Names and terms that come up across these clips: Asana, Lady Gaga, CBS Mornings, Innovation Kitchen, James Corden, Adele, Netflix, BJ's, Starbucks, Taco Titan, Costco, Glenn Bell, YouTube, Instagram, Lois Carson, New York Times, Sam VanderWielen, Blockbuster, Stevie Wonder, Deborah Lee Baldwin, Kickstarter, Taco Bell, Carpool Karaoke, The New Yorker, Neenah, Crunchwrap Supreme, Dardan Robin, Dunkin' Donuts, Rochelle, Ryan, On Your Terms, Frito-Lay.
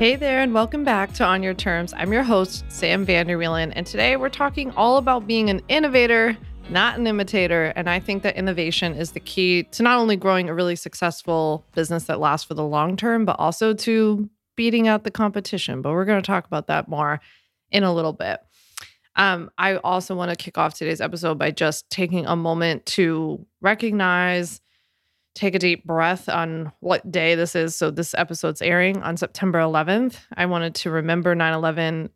Hey there, and welcome back to On Your Terms. I'm your host, Sam VanderWielen, and today we're talking all about being an innovator, not an imitator. And I think that innovation is the key to not only growing a really successful business that lasts for the long term, but also to beating out the competition. But we're going to talk about that more in a little bit. I also want to kick off today's episode by just taking a moment to recognize, take a deep breath on what day this is. So this episode's airing on September 11th. I wanted to remember 9/11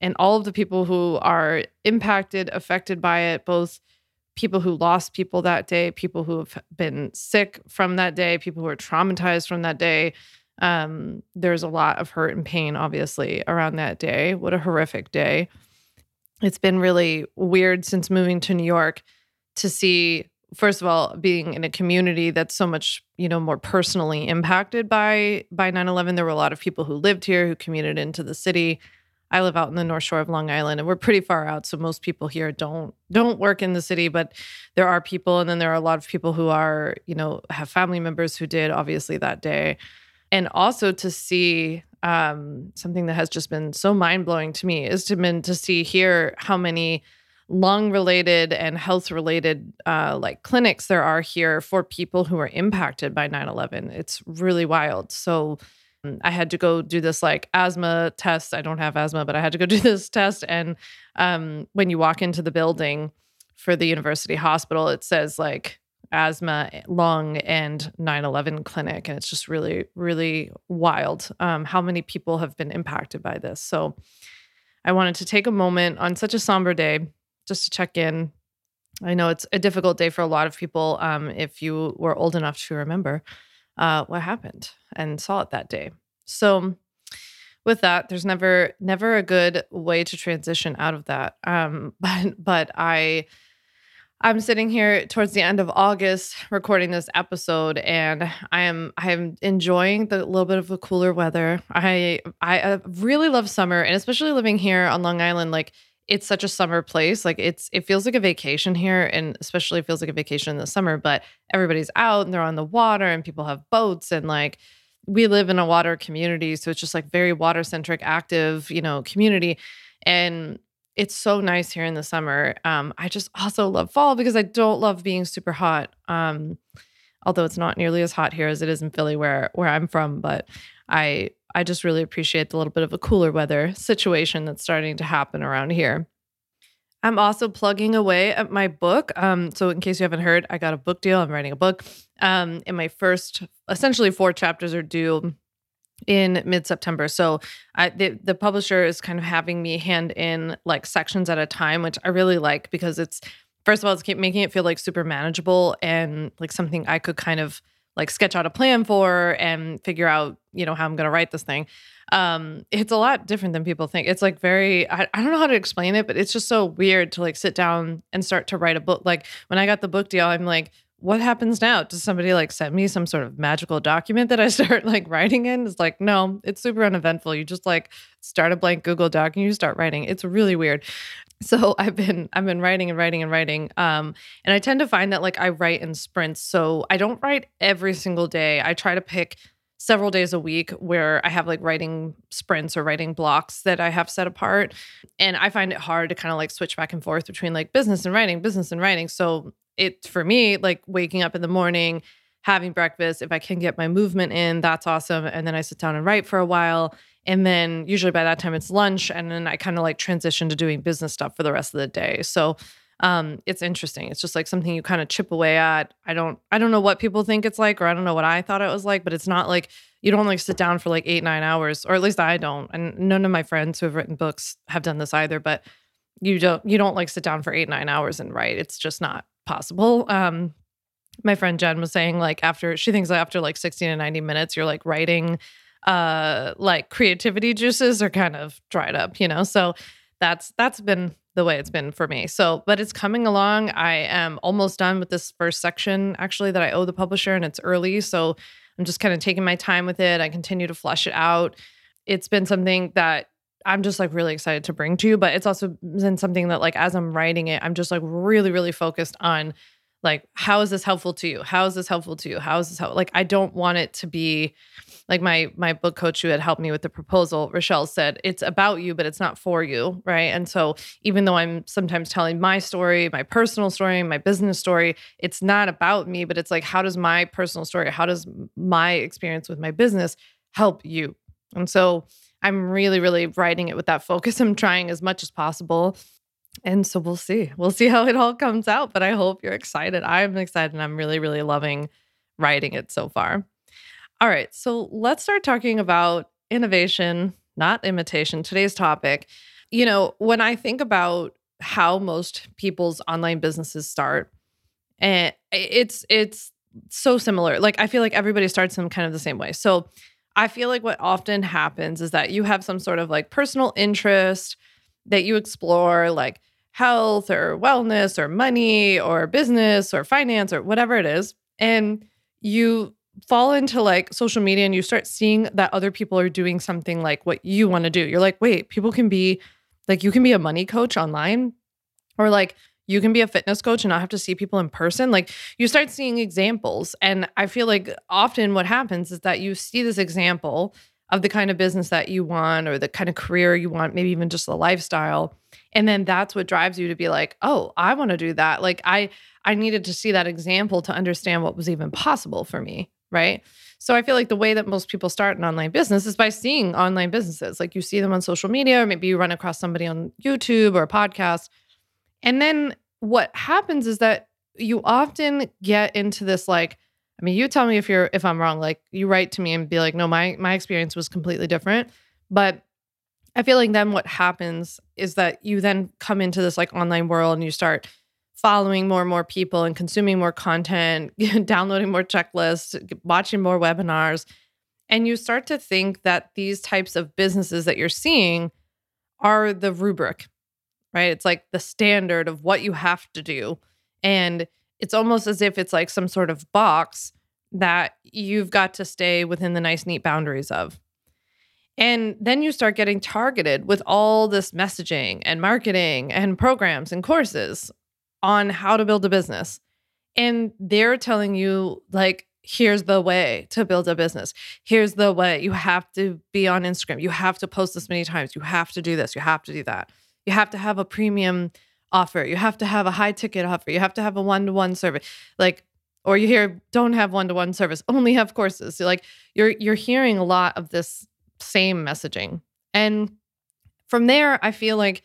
and all of the people who are impacted, affected by it, both people who lost people that day, people who have been sick from that day, people who are traumatized from that day. There's a lot of hurt and pain, obviously, around that day. What a horrific day. It's been really weird since moving to New York to see, first of all, being in a community that's so much, more personally impacted by 9/11. There were a lot of people who lived here, who commuted into the city. I live out in the North Shore of Long Island, and we're pretty far out, so most people here don't work in the city, but there are people, and then there are a lot of people who are, have family members who did, obviously, that day. And also to see something that has just been so mind-blowing to me is to see here how many lung-related and health-related clinics there are here for people who are impacted by 9/11. It's really wild. So I had to go do this asthma test. I don't have asthma, but I had to go do this test. And when you walk into the building for the university hospital, it says asthma, lung, and 9/11 clinic. And it's just really, really wild how many people have been impacted by this. So I wanted to take a moment on such a somber day just to check in. I know it's a difficult day for a lot of people if you were old enough to remember what happened and saw it that day. So with that, there's never a good way to transition out of that. But I'm sitting here towards the end of August recording this episode, and I am enjoying the little bit of the cooler weather. I really love summer, and especially living here on Long Island, it's such a summer place. It feels like a vacation here, and especially it feels like a vacation in the summer, but everybody's out and they're on the water and people have boats, and we live in a water community. So it's just very water centric, active, community. And it's so nice here in the summer. I just also love fall because I don't love being super hot. Although it's not nearly as hot here as it is in Philly where I'm from, but I just really appreciate the little bit of a cooler weather situation that's starting to happen around here. I'm also plugging away at my book. So in case you haven't heard, I got a book deal. I'm writing a book. And my first, essentially 4 chapters are due in mid-September. So the publisher is kind of having me hand in sections at a time, which I really like because it's, first of all, it's making it feel super manageable and something I could kind of sketch out a plan for and figure out, how I'm going to write this thing. It's a lot different than people think. It's very, I don't know how to explain it, but it's just so weird to sit down and start to write a book. When I got the book deal, I'm what happens now? Does somebody send me some sort of magical document that I start writing in? It's no, it's super uneventful. You just start a blank Google doc and you start writing. It's really weird. So I've been writing and writing and writing. And I tend to find that I write in sprints. So I don't write every single day. I try to pick several days a week where I have writing sprints or writing blocks that I have set apart. And I find it hard to kind of switch back and forth between business and writing. So it's for me, waking up in the morning, having breakfast, if I can get my movement in, that's awesome. And then I sit down and write for a while. And then usually by that time it's lunch. And then I kind of transition to doing business stuff for the rest of the day. So it's interesting. It's just something you kind of chip away at. I don't know what people think it's or I don't know what I thought it was but it's not you don't sit down for 8-9 hours, or at least I don't. And none of my friends who have written books have done this either, but you don't sit down for 8-9 hours and write. It's just not possible. My friend Jen was saying after, she thinks after 60 to 90 minutes, you're writing, creativity juices are kind of dried up, so that's been the way it's been for me. So, but it's coming along. I am almost done with this first section actually that I owe the publisher, and it's early. So I'm just kind of taking my time with it. I continue to flesh it out. It's been something that I'm just really excited to bring to you, but it's also been something that as I'm writing it, I'm just really, really focused on like, how is this helpful to you? How is this helpful to you? How is this helpful? Like, I don't want it to be like my book coach who had helped me with the proposal, Rochelle, said, it's about you, but it's not for you, right? And so even though I'm sometimes telling my story, my personal story, my business story, it's not about me, but it's like, how does my personal story, how does my experience with my business help you? And so I'm really, really writing it with that focus. I'm trying as much as possible. And so we'll see. We'll see how it all comes out, but I hope you're excited. I'm excited, and I'm really, really loving writing it so far. All right, so let's start talking about innovation, not imitation, today's topic. You know, when I think about how most people's online businesses start, and it's so similar. Like, I feel like everybody starts in kind of the same way. So I feel like what often happens is that you have some sort of like personal interest that you explore, like health or wellness or money or business or finance or whatever it is. And you fall into like social media and you start seeing that other people are doing something like what you want to do. You're like, wait, people can be like, you can be a money coach online, or like you can be a fitness coach and not have to see people in person. Like, you start seeing examples. And I feel like often what happens is that you see this example of the kind of business that you want, or the kind of career you want, maybe even just the lifestyle. And then that's what drives you to be like, oh, I want to do that. Like, I needed to see that example to understand what was even possible for me, right? So I feel like the way that most people start an online business is by seeing online businesses. Like, you see them on social media, or maybe you run across somebody on YouTube or a podcast. And then what happens is that you often get into this, like, I mean, you tell me if I'm wrong. Like, you write to me and be like, no, my experience was completely different. But I feel like then what happens is that you then come into this like online world, and you start following more and more people and consuming more content, downloading more checklists, watching more webinars. And you start to think that these types of businesses that you're seeing are the rubric, right? It's like the standard of what you have to do. And it's almost as if it's like some sort of box that you've got to stay within the nice, neat boundaries of. And then you start getting targeted with all this messaging and marketing and programs and courses on how to build a business. And they're telling you, like, here's the way to build a business. Here's the way. You have to be on Instagram. You have to post this many times. You have to do this. You have to do that. You have to have a premium offer. You have to have a high ticket offer. You have to have a one-to-one service. Like, or you hear, don't have one-to-one service, only have courses. So like, you're hearing a lot of this same messaging. And from there, I feel like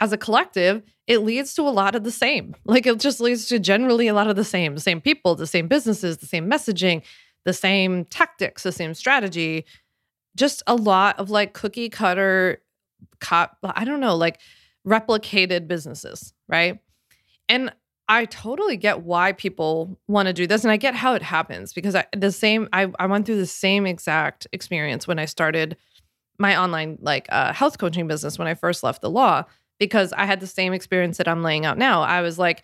as a collective, it leads to a lot of the same. Like, it just leads to generally a lot of the same people, the same businesses, the same messaging, the same tactics, the same strategy, just a lot of like cookie cutter, I don't know, like replicated businesses, right? And I totally get why people want to do this. And I get how it happens, because I went through the same exact experience when I started my online like health coaching business when I first left the law, because I had the same experience that I'm laying out now. I was like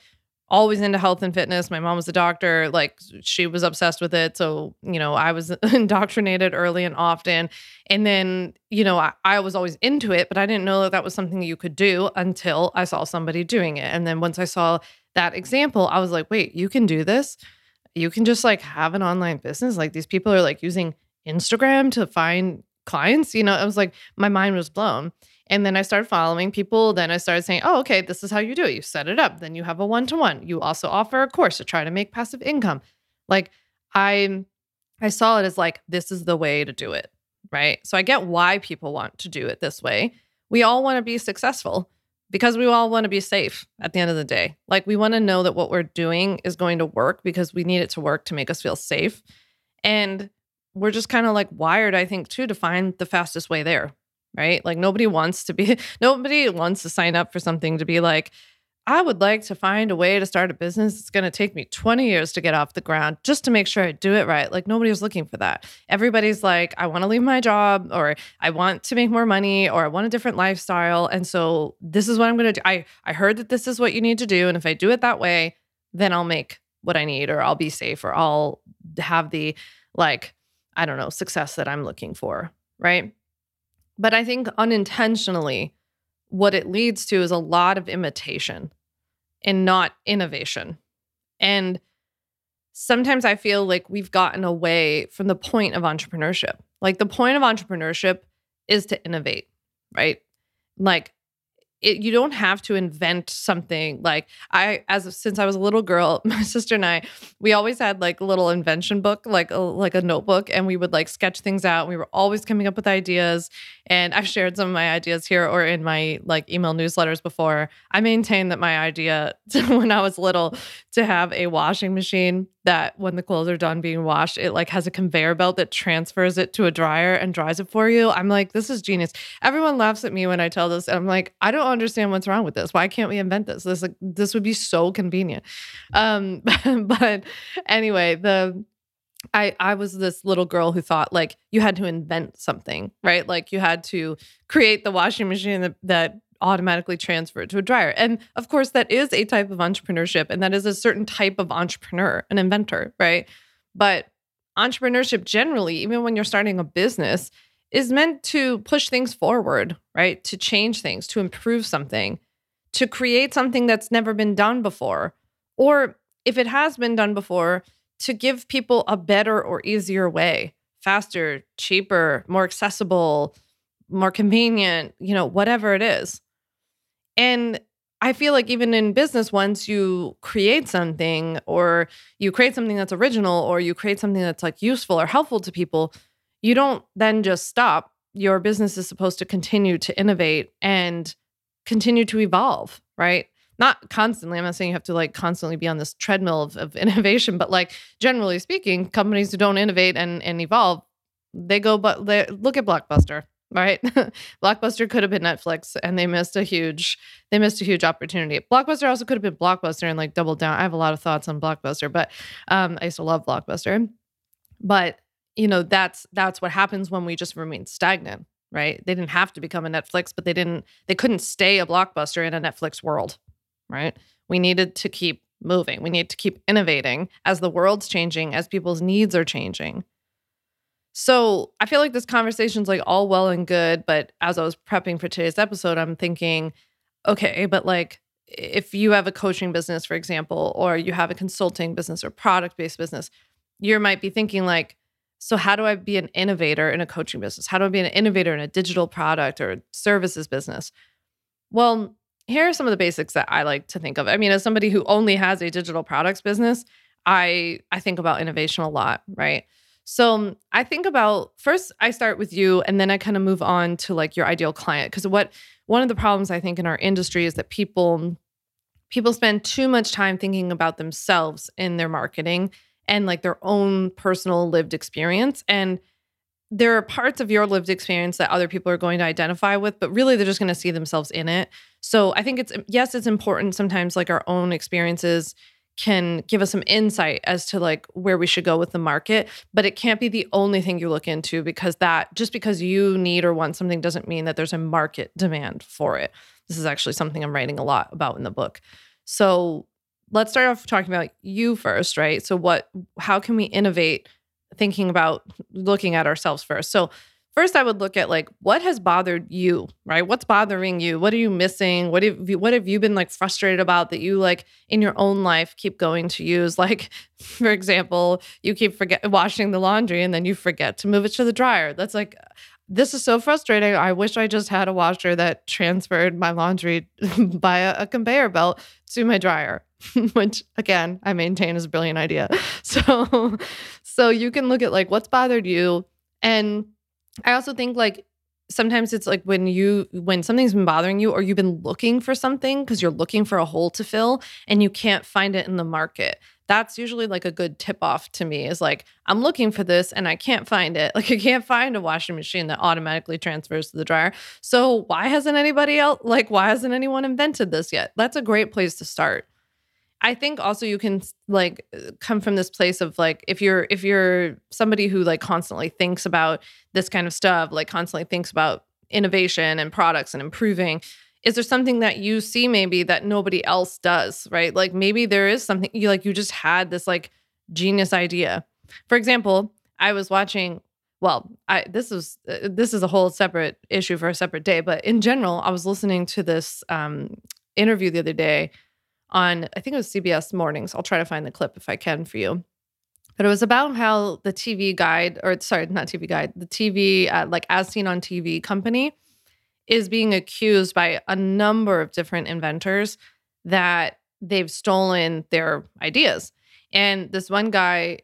always into health and fitness. My mom was a doctor, like she was obsessed with it. So, you know, I was indoctrinated early and often. And then, you know, I was always into it, but I didn't know that that was something that you could do until I saw somebody doing it. And then once I saw that example, I was like, wait, you can do this? You can just like have an online business? Like, these people are like using Instagram to find clients. You know, I was like, my mind was blown. And then I started following people. Then I started saying, oh, okay, this is how you do it. You set it up. Then you have a one-to-one. You also offer a course to try to make passive income. Like, I saw it as like, this is the way to do it, right? So I get why people want to do it this way. We all want to be successful because we all want to be safe at the end of the day. Like, we want to know that what we're doing is going to work because we need it to work to make us feel safe. And we're just kind of like wired, I think, too, to find the fastest way there. Right? Like, nobody wants to sign up for something to be like, I would like to find a way to start a business. It's going to take me 20 years to get off the ground just to make sure I do it right. Like, nobody was looking for that. Everybody's like, I want to leave my job, or I want to make more money, or I want a different lifestyle. And so this is what I'm going to do. I heard that this is what you need to do. And if I do it that way, then I'll make what I need, or I'll be safe, or I'll have the, like, I don't know, success that I'm looking for. Right? But I think unintentionally, what it leads to is a lot of imitation and not innovation. And sometimes I feel like we've gotten away from the point of entrepreneurship. Like the point of entrepreneurship is to innovate, right? Like you don't have to invent something. Like since I was a little girl, my sister and I, we always had like a little invention book, like a notebook, and we would like sketch things out. We were always coming up with ideas. And I've shared some of my ideas here or in my like email newsletters before. I maintain that my idea when I was little to have a washing machine that when the clothes are done being washed, it like has a conveyor belt that transfers it to a dryer and dries it for you. I'm like, this is genius. Everyone laughs at me when I tell this. And I'm like, I don't understand what's wrong with this. Why can't we invent this? This would be so convenient. But anyway, I was this little girl who thought like you had to invent something, right? Like you had to create the washing machine that automatically transferred to a dryer. And of course, that is a type of entrepreneurship. And that is a certain type of entrepreneur, an inventor, right? But entrepreneurship generally, even when you're starting a business, is meant to push things forward, right? To change things, to improve something, to create something that's never been done before. Or if it has been done before, to give people a better or easier way, faster, cheaper, more accessible, more convenient, you know, whatever it is. And I feel like even in business, once you create something or you create something that's original or you create something that's like useful or helpful to people, you don't then just stop. Your business is supposed to continue to innovate and continue to evolve, right? Not constantly. I'm not saying you have to like constantly be on this treadmill of innovation, but like generally speaking, companies who don't innovate and evolve, look at Blockbuster. Right? Blockbuster could have been Netflix and they missed a huge opportunity. Blockbuster also could have been Blockbuster and like doubled down. I have a lot of thoughts on Blockbuster, but I used to love Blockbuster. But, you know, that's what happens when we just remain stagnant, right? They didn't have to become a Netflix, but they couldn't stay a Blockbuster in a Netflix world, right? We needed to keep moving. We need to keep innovating as the world's changing, as people's needs are changing. So I feel like this conversation's like all well and good, but as I was prepping for today's episode, I'm thinking, okay, but like if you have a coaching business, for example, or you have a consulting business or product-based business, you might be thinking like, so how do I be an innovator in a coaching business? How do I be an innovator in a digital product or services business? Well, here are some of the basics that I like to think of. I mean, as somebody who only has a digital products business, I think about innovation a lot, right? So I think about, first I start with you and then I kind of move on to like your ideal client. Because one of the problems I think in our industry is that people spend too much time thinking about themselves in their marketing and like their own personal lived experience. And there are parts of your lived experience that other people are going to identify with, but really they're just going to see themselves in it. So I think it's important sometimes like our own experiences can give us some insight as to like where we should go with the market, but it can't be the only thing you look into because just because you need or want something doesn't mean that there's a market demand for it. This is actually something I'm writing a lot about in the book. So let's start off talking about you first, right? So how can we innovate thinking about looking at ourselves first? So first I would look at like, what has bothered you, right? What's bothering you? What are you missing? What have you been like frustrated about that you like in your own life keep going to use? Like, for example, you keep washing the laundry and then you forget to move it to the dryer. That's like, this is so frustrating. I wish I just had a washer that transferred my laundry by a conveyor belt to my dryer, which again, I maintain is a brilliant idea. So you can look at like what's bothered you. And I also think like sometimes it's like when something's been bothering you or you've been looking for something because you're looking for a hole to fill and you can't find it in the market. That's usually like a good tip off to me is like, I'm looking for this and I can't find it. Like I can't find a washing machine that automatically transfers to the dryer. So why hasn't anyone invented this yet? That's a great place to start. I think also you can like come from this place of like, if you're somebody who like constantly thinks about this kind of stuff, like constantly thinks about innovation and products and improving, is there something that you see maybe that nobody else does, right? Like maybe there is something you just had this like genius idea. For example, I was watching, this is a whole separate issue for a separate day, but in general, I was listening to this interview the other day on, I think it was CBS Mornings. I'll try to find the clip if I can for you. But it was about how the TV guide, or sorry, not TV guide, the TV, like As Seen on TV company is being accused by a number of different inventors that they've stolen their ideas. And this one guy,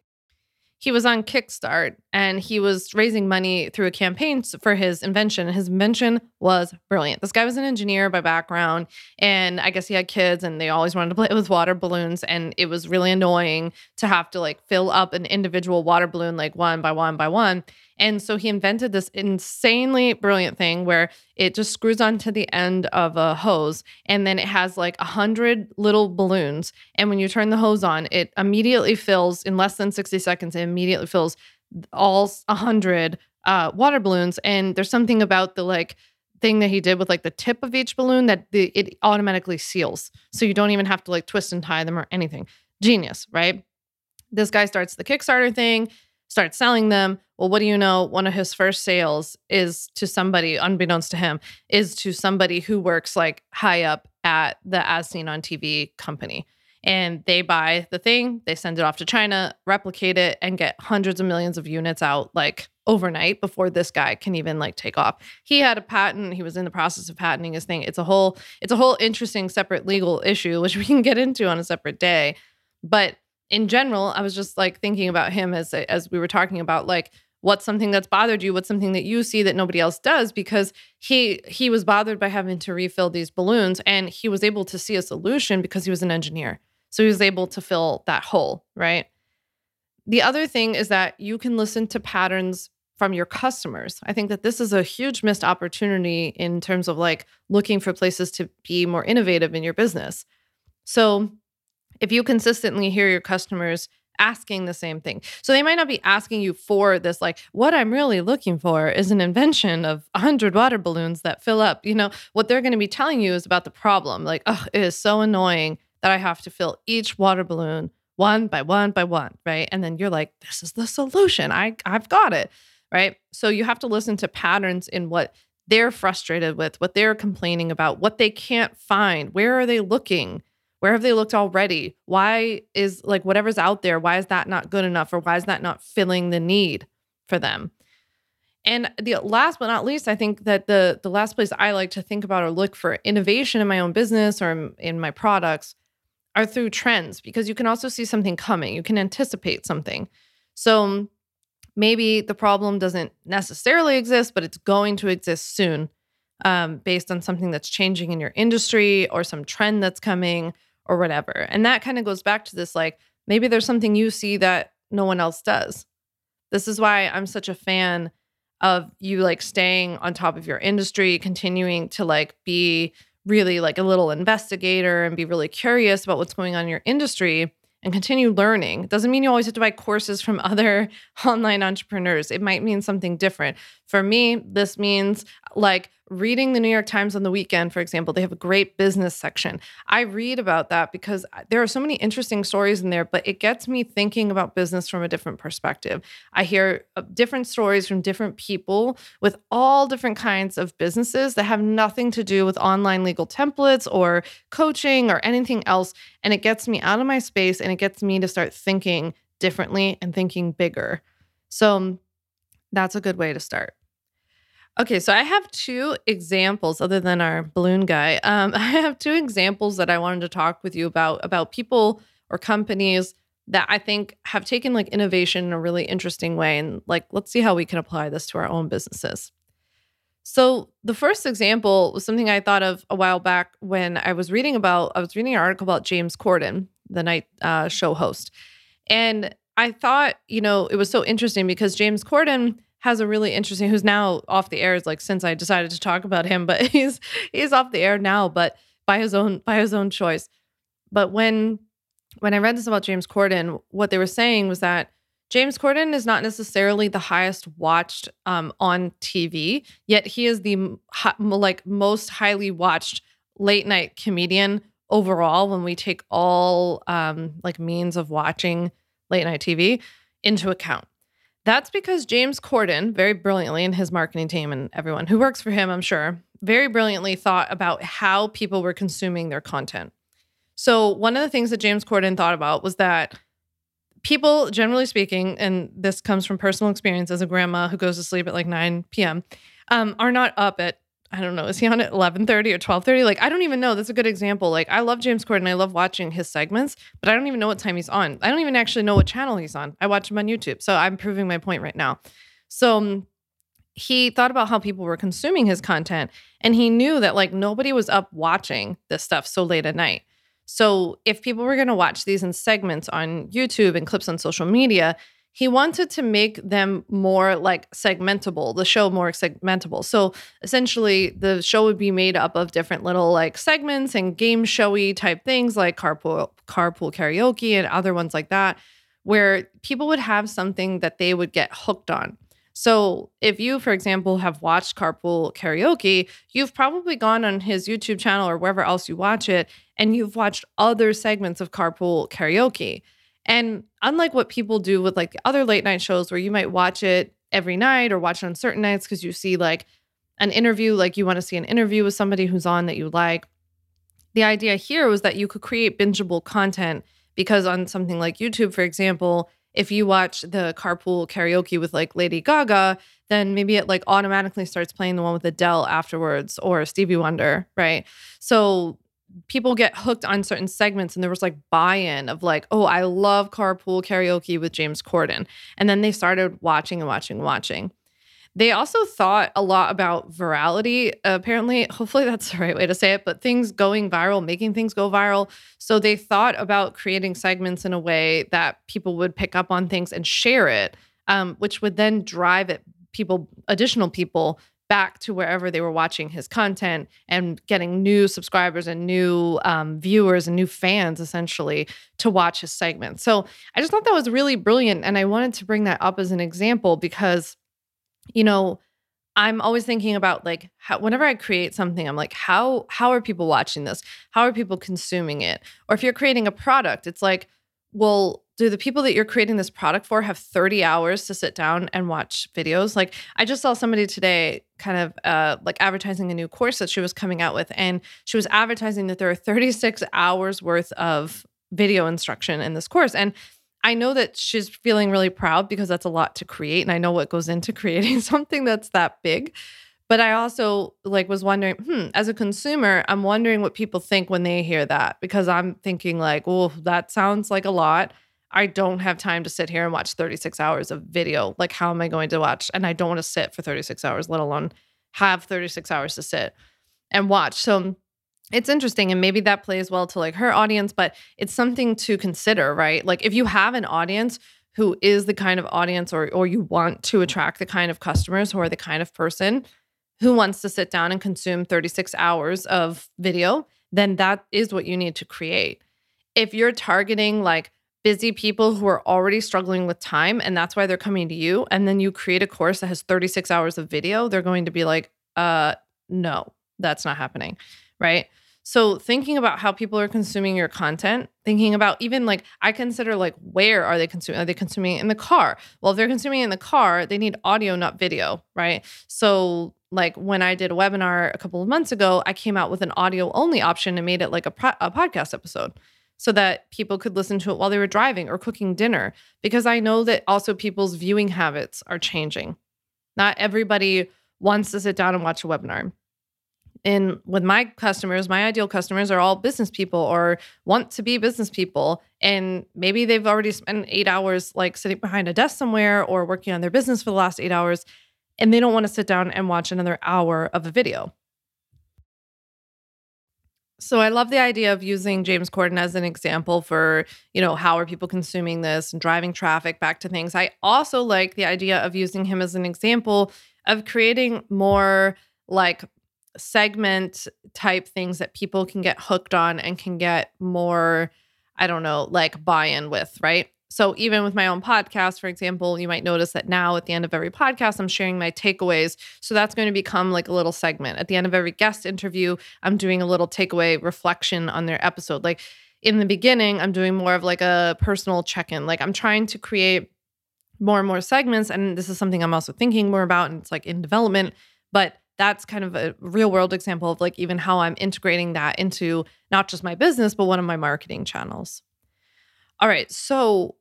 he was on Kickstart and he was raising money through a campaign for his invention. His invention was brilliant. This guy was an engineer by background, and I guess he had kids and they always wanted to play with water balloons. And it was really annoying to have to like fill up an individual water balloon, like one by one by one. And so he invented this insanely brilliant thing where it just screws onto the end of a hose, and then it has like 100 little balloons. And when you turn the hose on, it immediately fills, in less than 60 seconds, it immediately fills all 100 water balloons. And there's something about the like thing that he did with like the tip of each balloon that it automatically seals. So you don't even have to like twist and tie them or anything. Genius, right? This guy starts the Kickstarter thing, starts selling them. Well, what do you know? One of his first sales is to somebody, unbeknownst to him, is to somebody who works like high up at the As Seen on TV company. And they buy the thing, they send it off to China, replicate it, and get hundreds of millions of units out like overnight before this guy can even like take off. He had a patent. He was in the process of patenting his thing. It's a whole interesting separate legal issue, which we can get into on a separate day. But in general, I was just like thinking about him as we were talking about like, what's something that's bothered you? What's something that you see that nobody else does? Because he was bothered by having to refill these balloons, and he was able to see a solution because he was an engineer. So he was able to fill that hole, right? The other thing is that you can listen to patterns from your customers. I think that this is a huge missed opportunity in terms of like looking for places to be more innovative in your business. So if you consistently hear your customers asking the same thing. So they might not be asking you for this, like, what I'm really looking for is an invention of 100 water balloons that fill up. You know, what they're going to be telling you is about the problem. Like, oh, it is so annoying that I have to fill each water balloon one by one by one, right? And then you're like, this is the solution. I've got it, right? So you have to listen to patterns in what they're frustrated with, what they're complaining about, what they can't find. Where are they looking? Where have they looked already? Why is like whatever's out there, why is that not good enough? Or why is that not filling the need for them? And the last but not least, I think that the last place I like to think about or look for innovation in my own business or in my products are through trends, because you can also see something coming. You can anticipate something. So maybe the problem doesn't necessarily exist, but it's going to exist soon based on something that's changing in your industry or some trend that's coming, or whatever. And that kind of goes back to this, like, maybe there's something you see that no one else does. This is why I'm such a fan of you, like, staying on top of your industry, continuing to, like, be really, like, a little investigator and be really curious about what's going on in your industry and continue learning. It doesn't mean you always have to buy courses from other online entrepreneurs. It might mean something different. For me, this means, like, reading the New York Times on the weekend, for example. They have a great business section. I read about that because there are so many interesting stories in there, but it gets me thinking about business from a different perspective. I hear different stories from different people with all different kinds of businesses that have nothing to do with online legal templates or coaching or anything else. And it gets me out of my space, and it gets me to start thinking differently and thinking bigger. So that's a good way to start. Okay, so I have two examples other than our balloon guy. I have two examples that I wanted to talk with you about people or companies that I think have taken like innovation in a really interesting way. And like, let's see how we can apply this to our own businesses. So the first example was something I thought of a while back when I was reading an article about James Corden, the night show host. And I thought, you know, it was so interesting because James Corden has a really interesting, who's now off the air, like since I decided to talk about him, but he's off the air now, but by his own choice. But when I read this about James Corden, what they were saying was that James Corden is not necessarily the highest watched on TV, yet he is the most highly watched late night comedian overall when we take all like means of watching late night TV into account. That's because James Corden, very brilliantly, and his marketing team and everyone who works for him, I'm sure, very brilliantly thought about how people were consuming their content. So one of the things that James Corden thought about was that people, generally speaking, and this comes from personal experience as a grandma who goes to sleep at like 9 p.m., are not up at, I don't know, is he on at 11:30 or 12:30? Like, I don't even know. That's a good example. Like, I love James Corden. I love watching his segments, but I don't even know what time he's on. I don't even actually know what channel he's on. I watch him on YouTube. So I'm proving my point right now. So he thought about how people were consuming his content, and he knew that like nobody was up watching this stuff so late at night. So if people were going to watch these in segments on YouTube and clips on social media, he wanted to make them more like segmentable, the show more segmentable. So essentially the show would be made up of different little like segments and game showy type things like Carpool Karaoke and other ones like that, where people would have something that they would get hooked on. So if you, for example, have watched Carpool Karaoke, you've probably gone on his YouTube channel or wherever else you watch it, and you've watched other segments of Carpool Karaoke. And unlike what people do with like the other late night shows where you might watch it every night or watch it on certain nights because you see like an interview, like you want to see an interview with somebody who's on that you like. The idea here was that you could create bingeable content because on something like YouTube, for example, if you watch the Carpool Karaoke with like Lady Gaga, then maybe it like automatically starts playing the one with Adele afterwards or Stevie Wonder, right? So people get hooked on certain segments, and there was like buy-in of like, oh, I love Carpool Karaoke with James Corden. And then they started watching. They also thought a lot about virality, apparently. Hopefully that's the right way to say it, but things going viral, making things go viral. So they thought about creating segments in a way that people would pick up on things and share it, which would then drive it additional people back to wherever they were watching his content and getting new subscribers and new viewers and new fans, essentially, to watch his segment. So I just thought that was really brilliant, and I wanted to bring that up as an example because, you know, I'm always thinking about like how, whenever I create something, I'm like, how are people watching this? How are people consuming it? Or if you're creating a product, it's like, well, do the people that you're creating this product for have 30 hours to sit down and watch videos? Like, I just saw somebody today kind of like advertising a new course that she was coming out with, and she was advertising that there are 36 hours worth of video instruction in this course. And I know that she's feeling really proud because that's a lot to create, and I know what goes into creating something that's that big. But I also like was wondering, as a consumer, I'm wondering what people think when they hear that, because I'm thinking like, oh, that sounds like a lot. I don't have time to sit here and watch 36 hours of video. Like, how am I going to watch? And I don't want to sit for 36 hours, let alone have 36 hours to sit and watch. So it's interesting. And maybe that plays well to like her audience, but it's something to consider, right? Like, if you have an audience who is the kind of audience or you want to attract the kind of customers who are the kind of person who wants to sit down and consume 36 hours of video, then that is what you need to create. If you're targeting like busy people who are already struggling with time, and that's why they're coming to you, and then you create a course that has 36 hours of video, they're going to be like, no, that's not happening, right? So thinking about how people are consuming your content, thinking about even like, I consider like, where are they consuming? Are they consuming it in the car? Well, if they're consuming it in the car, they need audio, not video, right? So like when I did a webinar a couple of months ago, I came out with an audio only option and made it like a podcast episode, so that people could listen to it while they were driving or cooking dinner, because I know that also people's viewing habits are changing. Not everybody wants to sit down and watch a webinar. And with my customers, my ideal customers are all business people or want to be business people. And maybe they've already spent 8 hours like sitting behind a desk somewhere or working on their business for the last 8 hours, and they don't want to sit down and watch another hour of a video. So I love the idea of using James Corden as an example for, you know, how are people consuming this and driving traffic back to things. I also like the idea of using him as an example of creating more like segment type things that people can get hooked on and can get more, I don't know, like buy-in with, right? So even with my own podcast, for example, you might notice that now at the end of every podcast, I'm sharing my takeaways. So that's going to become like a little segment. At the end of every guest interview, I'm doing a little takeaway reflection on their episode. Like in the beginning, I'm doing more of like a personal check-in. Like I'm trying to create more and more segments. And this is something I'm also thinking more about, and it's like in development. But that's kind of a real world example of like even how I'm integrating that into not just my business, but one of my marketing channels. All right. So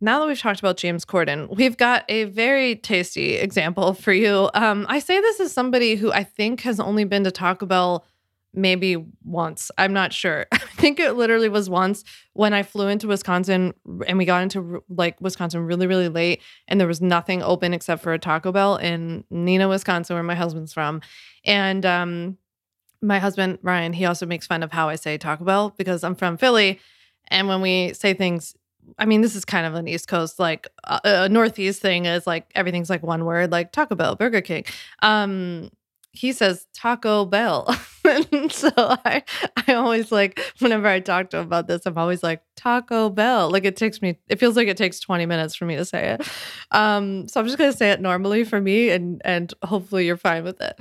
now that we've talked about James Corden, we've got a very tasty example for you. I say this as somebody who I think has only been to Taco Bell maybe once. I'm not sure. I think it literally was once when I flew into Wisconsin and we got into like Wisconsin really, really late and there was nothing open except for a Taco Bell in Neenah, Wisconsin, where my husband's from. And my husband, Ryan, he also makes fun of how I say Taco Bell because I'm from Philly. And when we say things, I mean, this is kind of an East Coast, like a Northeast thing is like everything's like one word, like Taco Bell, Burger King. He says Taco Bell. And so I always like, whenever I talk to him about this, I'm always like, Taco Bell. Like it feels like it takes 20 minutes for me to say it. So I'm just going to say it normally for me and hopefully you're fine with it.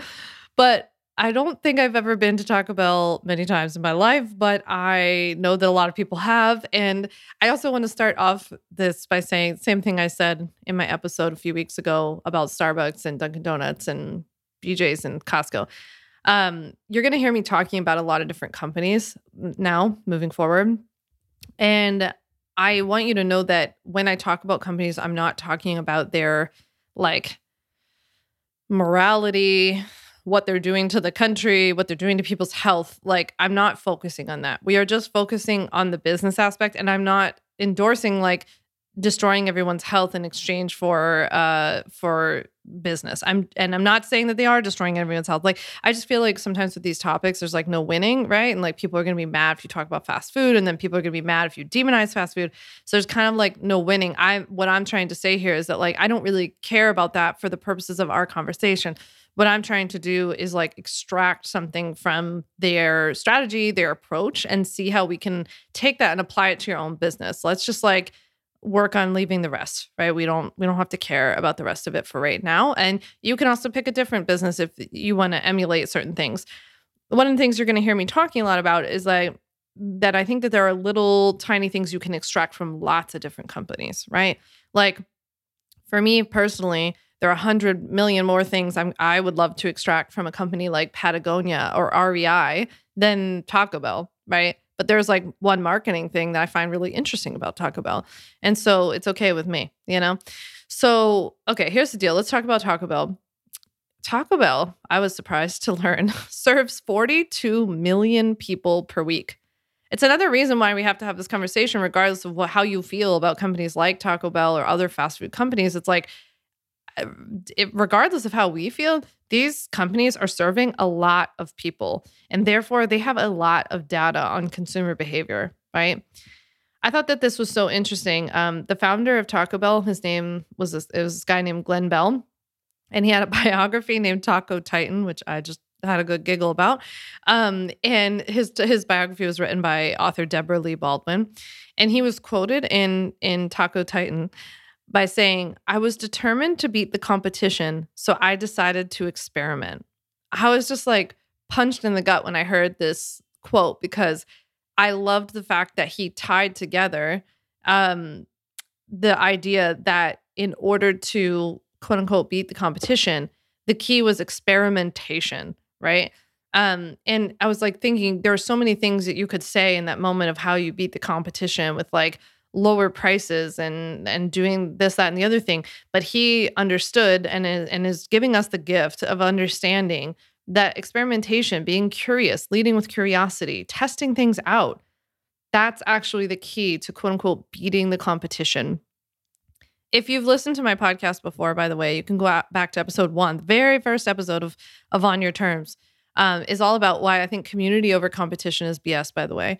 But I don't think I've ever been to Taco Bell many times in my life, but I know that a lot of people have. And I also want to start off this by saying the same thing I said in my episode a few weeks ago about Starbucks and Dunkin' Donuts and BJ's and Costco. You're going to hear me talking about a lot of different companies now moving forward. And I want you to know that when I talk about companies, I'm not talking about their like morality, what they're doing to the country, what they're doing to people's health. Like I'm not focusing on that. We are just focusing on the business aspect. And I'm not endorsing like destroying everyone's health in exchange for business. I'm not saying that they are destroying everyone's health. Like I just feel like sometimes with these topics, there's like no winning, right? And like people are going to be mad if you talk about fast food, and then people are going to be mad if you demonize fast food. So there's kind of like no winning. What I'm trying to say here is that like I don't really care about that for the purposes of our conversation. What I'm trying to do is like extract something from their strategy, their approach, and see how we can take that and apply it to your own business. Let's just like work on leaving the rest, right? We don't have to care about the rest of it for right now. And you can also pick a different business if you want to emulate certain things. One of the things you're going to hear me talking a lot about is like that I think that there are little tiny things you can extract from lots of different companies, right? Like for me personally, there are 100 million more things I would love to extract from a company like Patagonia or REI than Taco Bell, right? But there's like one marketing thing that I find really interesting about Taco Bell. And so it's okay with me, you know? So, okay, here's the deal. Let's talk about Taco Bell. Taco Bell, I was surprised to learn, serves 42 million people per week. It's another reason why we have to have this conversation, regardless of how you feel about companies like Taco Bell or other fast food companies. It's like, regardless of how we feel, these companies are serving a lot of people, and therefore they have a lot of data on consumer behavior, right? I thought that this was so interesting. The founder of Taco Bell, his name was this guy named Glenn Bell, and he had a biography named Taco Titan, which I just had a good giggle about. And his biography was written by author Deborah Lee Baldwin, and he was quoted in Taco Titan by saying, "I was determined to beat the competition, so I decided to experiment." I was just like punched in the gut when I heard this quote because I loved the fact that he tied together the idea that in order to quote unquote beat the competition, the key was experimentation, right? And I was like thinking there are so many things that you could say in that moment of how you beat the competition with like lower prices and doing this, that, and the other thing. But he understood and is giving us the gift of understanding that experimentation, being curious, leading with curiosity, testing things out, that's actually the key to quote unquote beating the competition. If you've listened to my podcast before, by the way, you can go back to episode 1, the very first episode of On Your Terms, is all about why I think community over competition is BS, by the way.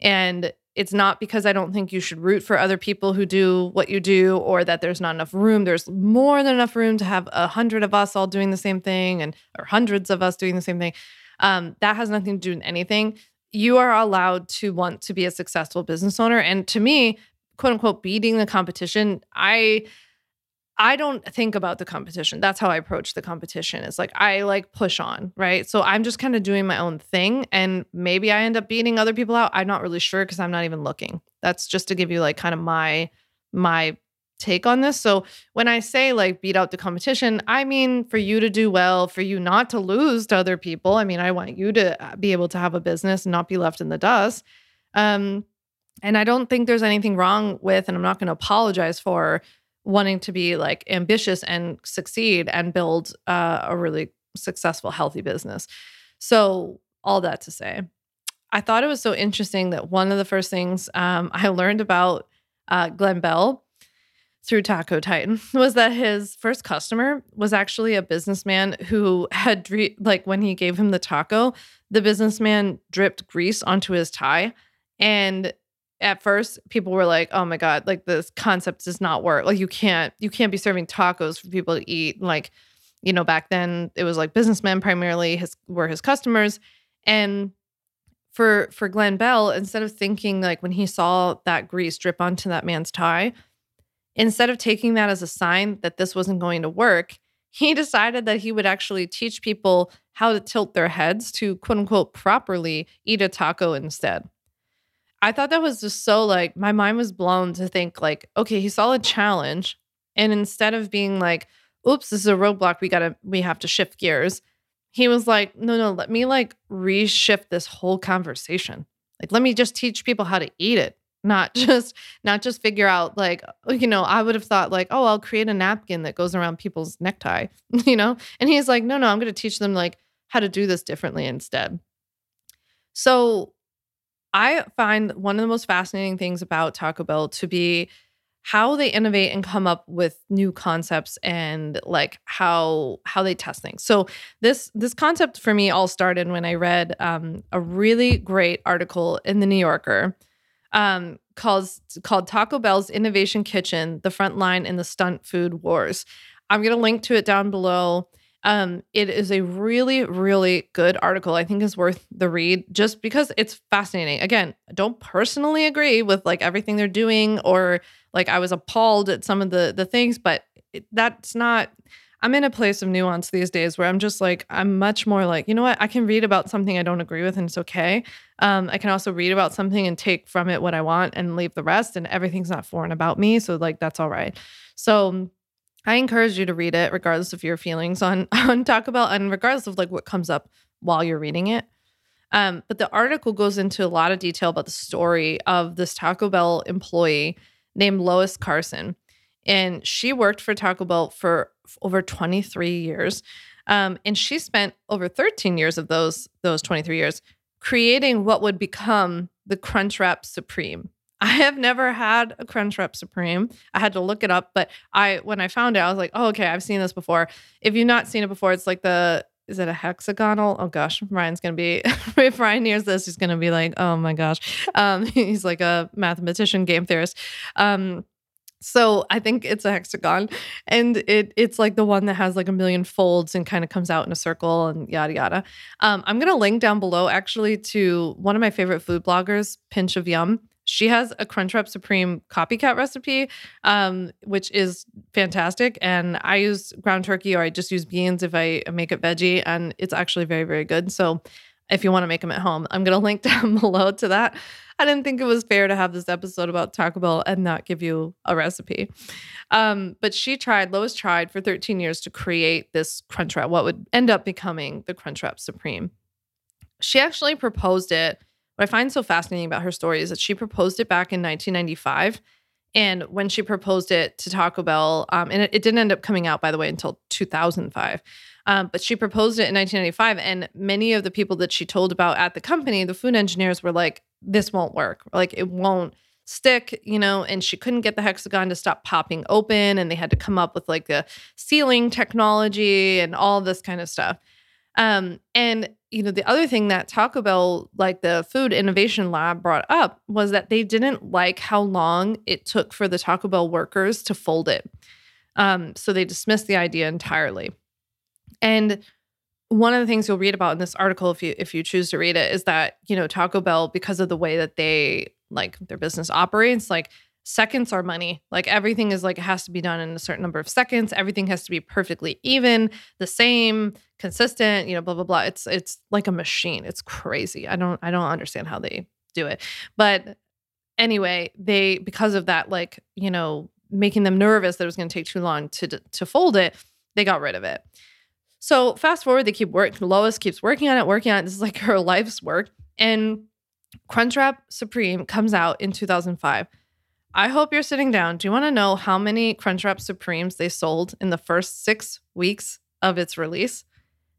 And it's not because I don't think you should root for other people who do what you do or that there's not enough room. There's more than enough room to have 100 of us all doing the same thing or hundreds of us doing the same thing. That has nothing to do with anything. You are allowed to want to be a successful business owner. And to me, quote unquote, beating the competition, I don't think about the competition. That's how I approach the competition. It's like, I like push on, right? So I'm just kind of doing my own thing and maybe I end up beating other people out. I'm not really sure because I'm not even looking. That's just to give you like kind of my take on this. So when I say like beat out the competition, I mean for you to do well, for you not to lose to other people. I mean, I want you to be able to have a business and not be left in the dust. And I don't think there's anything wrong with, and I'm not going to apologize for wanting to be like ambitious and succeed and build a really successful, healthy business. So all that to say, I thought it was so interesting that one of the first things I learned about Glenn Bell through Taco Titan was that his first customer was actually a businessman who had, like when he gave him the taco, the businessman dripped grease onto his tie. And at first people were like, oh my God, like this concept does not work. Like you can't be serving tacos for people to eat. Like, you know, back then it was like businessmen primarily were his customers. And for Glenn Bell, instead of thinking like when he saw that grease drip onto that man's tie, instead of taking that as a sign that this wasn't going to work, he decided that he would actually teach people how to tilt their heads to quote unquote properly eat a taco instead. I thought that was just so like, my mind was blown to think like, okay, he saw a challenge. And instead of being like, oops, this is a roadblock, we have to shift gears. He was like, no, let me like reshift this whole conversation. Like, let me just teach people how to eat it, not just figure out like, you know, I would have thought like, oh, I'll create a napkin that goes around people's necktie, you know? And he's like, no, I'm going to teach them like how to do this differently instead. So I find one of the most fascinating things about Taco Bell to be how they innovate and come up with new concepts and like how they test things. So this concept for me all started when I read a really great article in The New Yorker called Taco Bell's Innovation Kitchen, the Frontline in the Stunt Food Wars. I'm going to link to it down below. It is a really, really good article. I think is worth the read just because it's fascinating. Again, I don't personally agree with like everything they're doing or like I was appalled at some of the things, but that's not, I'm in a place of nuance these days where I'm just like, I'm much more like, you know what? I can read about something I don't agree with and it's okay. I can also read about something and take from it what I want and leave the rest, and everything's not foreign about me. So like, that's all right. So I encourage you to read it regardless of your feelings on Taco Bell and regardless of like what comes up while you're reading it. But the article goes into a lot of detail about the story of this Taco Bell employee named Lois Carson. And she worked for Taco Bell for over 23 years. And she spent over 13 years of those 23 years creating what would become the Crunchwrap Supreme. I have never had a Crunchwrap Supreme. I had to look it up, but when I found it, I was like, oh, okay, I've seen this before. If you've not seen it before, it's like is it a hexagonal? Oh gosh, Ryan's going to be, if Ryan hears this, he's going to be like, oh my gosh. He's like a mathematician, game theorist. So I think it's a hexagon, and it's like the one that has like a million folds and kind of comes out in a circle and yada, yada. I'm going to link down below actually to one of my favorite food bloggers, Pinch of Yum. She has a Crunchwrap Supreme copycat recipe, which is fantastic. And I use ground turkey, or I just use beans if I make it veggie. And it's actually very, very good. So if you want to make them at home, I'm going to link down below to that. I didn't think it was fair to have this episode about Taco Bell and not give you a recipe. But Lois tried for 13 years to create this Crunchwrap, what would end up becoming the Crunchwrap Supreme. She actually proposed it. What I find so fascinating about her story is that she proposed it back in 1995. And when she proposed it to Taco Bell, and it didn't end up coming out, by the way, until 2005. But she proposed it in 1995. And many of the people that she told about at the company, the food engineers, were like, this won't work. Like, it won't stick, you know, and she couldn't get the hexagon to stop popping open. And they had to come up with like the sealing technology and all this kind of stuff. And you know, the other thing that Taco Bell, like the Food Innovation Lab, brought up was that they didn't like how long it took for the Taco Bell workers to fold it. So they dismissed the idea entirely. And one of the things you'll read about in this article, if you choose to read it, is that, you know, Taco Bell, because of the way that they like their business operates, like seconds are money. Like everything is like, it has to be done in a certain number of seconds. Everything has to be perfectly even, the same, consistent, you know, blah, blah, blah. It's like a machine. It's crazy. I don't understand how they do it. But anyway, because of that, like, you know, making them nervous that it was going to take too long to fold it, they got rid of it. So fast forward, they keep working. Lois keeps working on it. This is like her life's work. And Crunchwrap Supreme comes out in 2005. I hope you're sitting down. Do you want to know how many Crunchwrap Supremes they sold in the first 6 weeks of its release?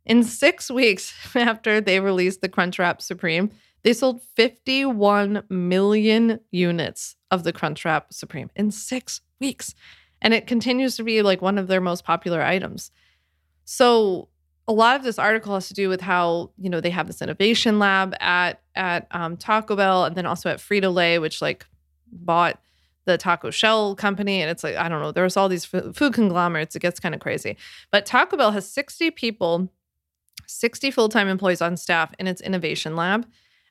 In 6 weeks after they released the Crunchwrap Supreme, they sold 51 million units of the Crunchwrap Supreme in 6 weeks. And it continues to be like one of their most popular items. So a lot of this article has to do with how, you know, they have this innovation lab at Taco Bell and then also at Frito-Lay, which like bought the taco shell company. And it's like, I don't know, there's all these food conglomerates. It gets kind of crazy. But Taco Bell has 60 people, 60 full-time employees on staff in its innovation lab.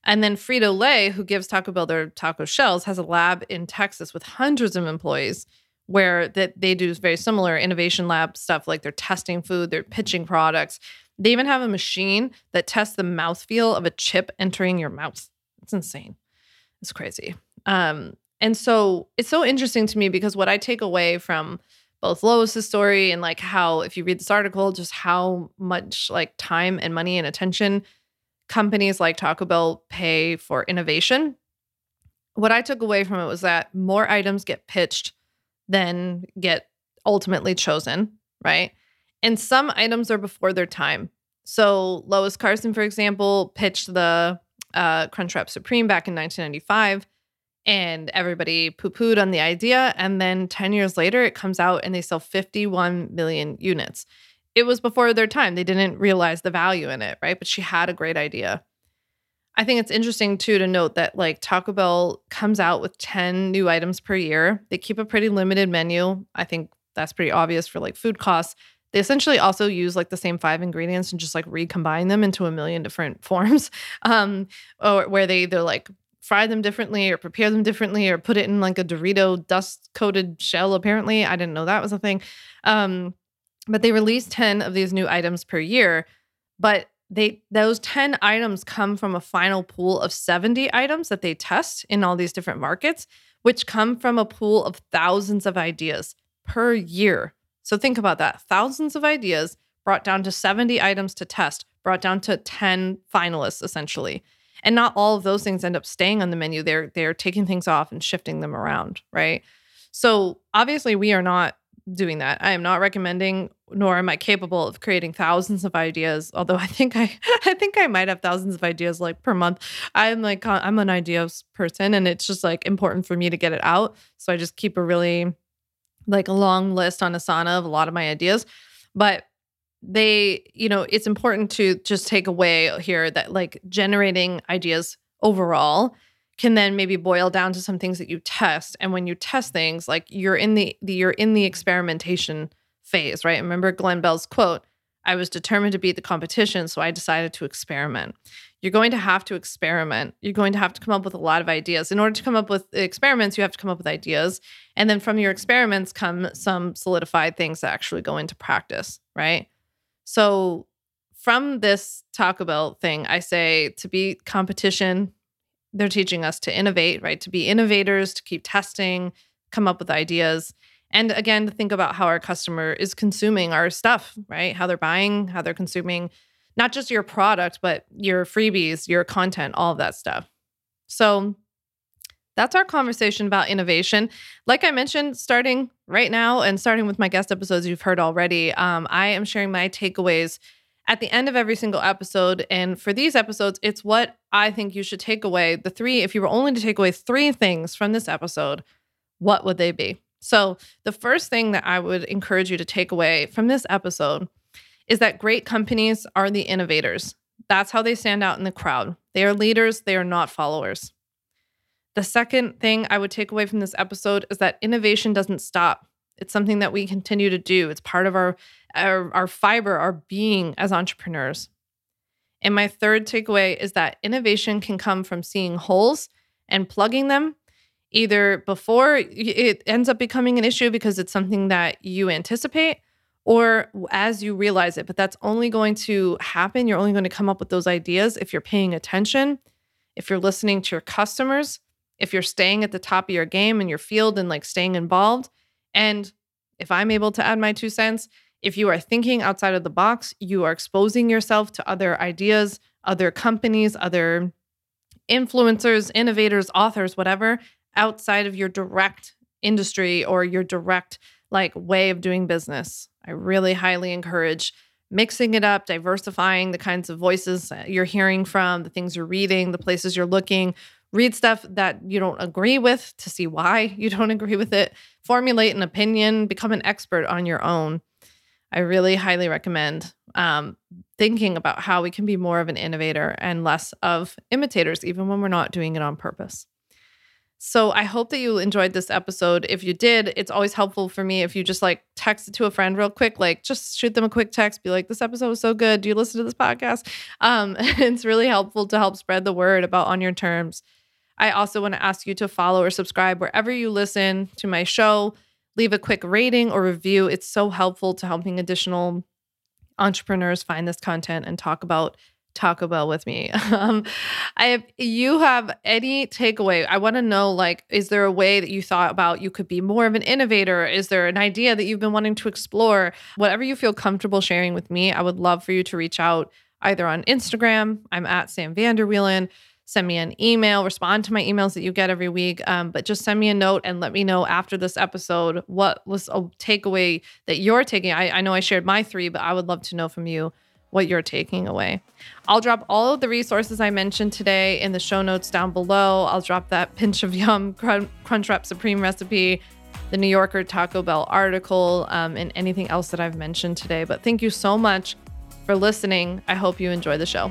And then Frito-Lay, who gives Taco Bell their taco shells, has a lab in Texas with hundreds of employees where that they do very similar innovation lab stuff, like they're testing food, they're pitching products. They even have a machine that tests the mouthfeel of a chip entering your mouth. It's insane. It's crazy. And so it's so interesting to me because what I take away from both Lois's story and like how, if you read this article, just how much like time and money and attention companies like Taco Bell pay for innovation. What I took away from it was that more items get pitched than get ultimately chosen, right? And some items are before their time. So Lois Carson, for example, pitched the Crunchwrap Supreme back in 1995. And everybody poo-pooed on the idea. And then 10 years later, it comes out and they sell 51 million units. It was before their time. They didn't realize the value in it, right? But she had a great idea. I think it's interesting, too, to note that, like, Taco Bell comes out with 10 new items per year. They keep a pretty limited menu. I think that's pretty obvious for, like, food costs. They essentially also use like the same 5 ingredients and just like recombine them into a million different forms, or where they either like fry them differently or prepare them differently or put it in like a Dorito dust-coated shell, apparently. I didn't know that was a thing. But they release 10 of these new items per year. But those 10 items come from a final pool of 70 items that they test in all these different markets, which come from a pool of thousands of ideas per year. So think about that. Thousands of ideas brought down to 70 items to test, brought down to 10 finalists, essentially. And not all of those things end up staying on the menu. They're taking things off and shifting them around, right? So obviously we are not doing that. I am not recommending, nor am I capable of creating thousands of ideas. Although I think I might have thousands of ideas like per month. I'm an ideas person, and it's just like important for me to get it out. So I just keep a really like a long list on Asana of a lot of my ideas, but they, you know, it's important to just take away here that like generating ideas overall can then maybe boil down to some things that you test. And when you test things, like you're in the experimentation phase, right? Remember Glenn Bell's quote, "I was determined to beat the competition, so I decided to experiment." You're going to have to experiment. You're going to have to come up with a lot of ideas. In order to come up with experiments, you have to come up with ideas. And then from your experiments come some solidified things that actually go into practice, right? So from this Taco Bell thing, I say to beat competition, they're teaching us to innovate, right? To be innovators, to keep testing, come up with ideas. And again, to think about how our customer is consuming our stuff, right? How they're buying, how they're consuming, not just your product, but your freebies, your content, all of that stuff. So that's our conversation about innovation. Like I mentioned, starting right now and starting with my guest episodes you've heard already, I am sharing my takeaways at the end of every single episode. And for these episodes, it's what I think you should take away. If you were only to take away 3 things from this episode, what would they be? So the first thing that I would encourage you to take away from this episode is that great companies are the innovators. That's how they stand out in the crowd. They are leaders. They are not followers. The second thing I would take away from this episode is that innovation doesn't stop. It's something that we continue to do. It's part of our fiber, our being as entrepreneurs. And my third takeaway is that innovation can come from seeing holes and plugging them, either before it ends up becoming an issue because it's something that you anticipate, or as you realize it. But that's only going to happen. You're only going to come up with those ideas if you're paying attention, if you're listening to your customers, if you're staying at the top of your game in your field and like staying involved, And if I'm able to add my 2 cents, if you are thinking outside of the box, you are exposing yourself to other ideas, other companies, other influencers, innovators, authors, whatever, outside of your direct industry or your direct way of doing business. I really highly encourage mixing it up, diversifying the kinds of voices you're hearing from, the things you're reading, the places you're looking. Read stuff that you don't agree with to see why you don't agree with it. Formulate an opinion. Become an expert on your own. I really highly recommend thinking about how we can be more of an innovator and less of imitators, even when we're not doing it on purpose. So I hope that you enjoyed this episode. If you did, it's always helpful for me if you just text it to a friend real quick, just shoot them a quick text, be like, this episode was so good. Do you listen to this podcast? It's really helpful to help spread the word about On Your Terms. I also want to ask you to follow or subscribe wherever you listen to my show. Leave a quick rating or review. It's so helpful to helping additional entrepreneurs find this content and talk about Taco Bell with me. If you have any takeaway, I want to know, is there a way that you thought about you could be more of an innovator? Is there an idea that you've been wanting to explore? Whatever you feel comfortable sharing with me, I would love for you to reach out either on Instagram. I'm at Sam VanderWielen. Send me an email, respond to my emails that you get every week. But just send me a note and let me know after this episode, what was a takeaway that you're taking. I know I shared my 3, but I would love to know from you what you're taking away. I'll drop all of the resources I mentioned today in the show notes down below. I'll drop that Pinch of Yum Crunchwrap Supreme recipe, the New Yorker Taco Bell article, and anything else that I've mentioned today. But thank you so much for listening. I hope you enjoy the show.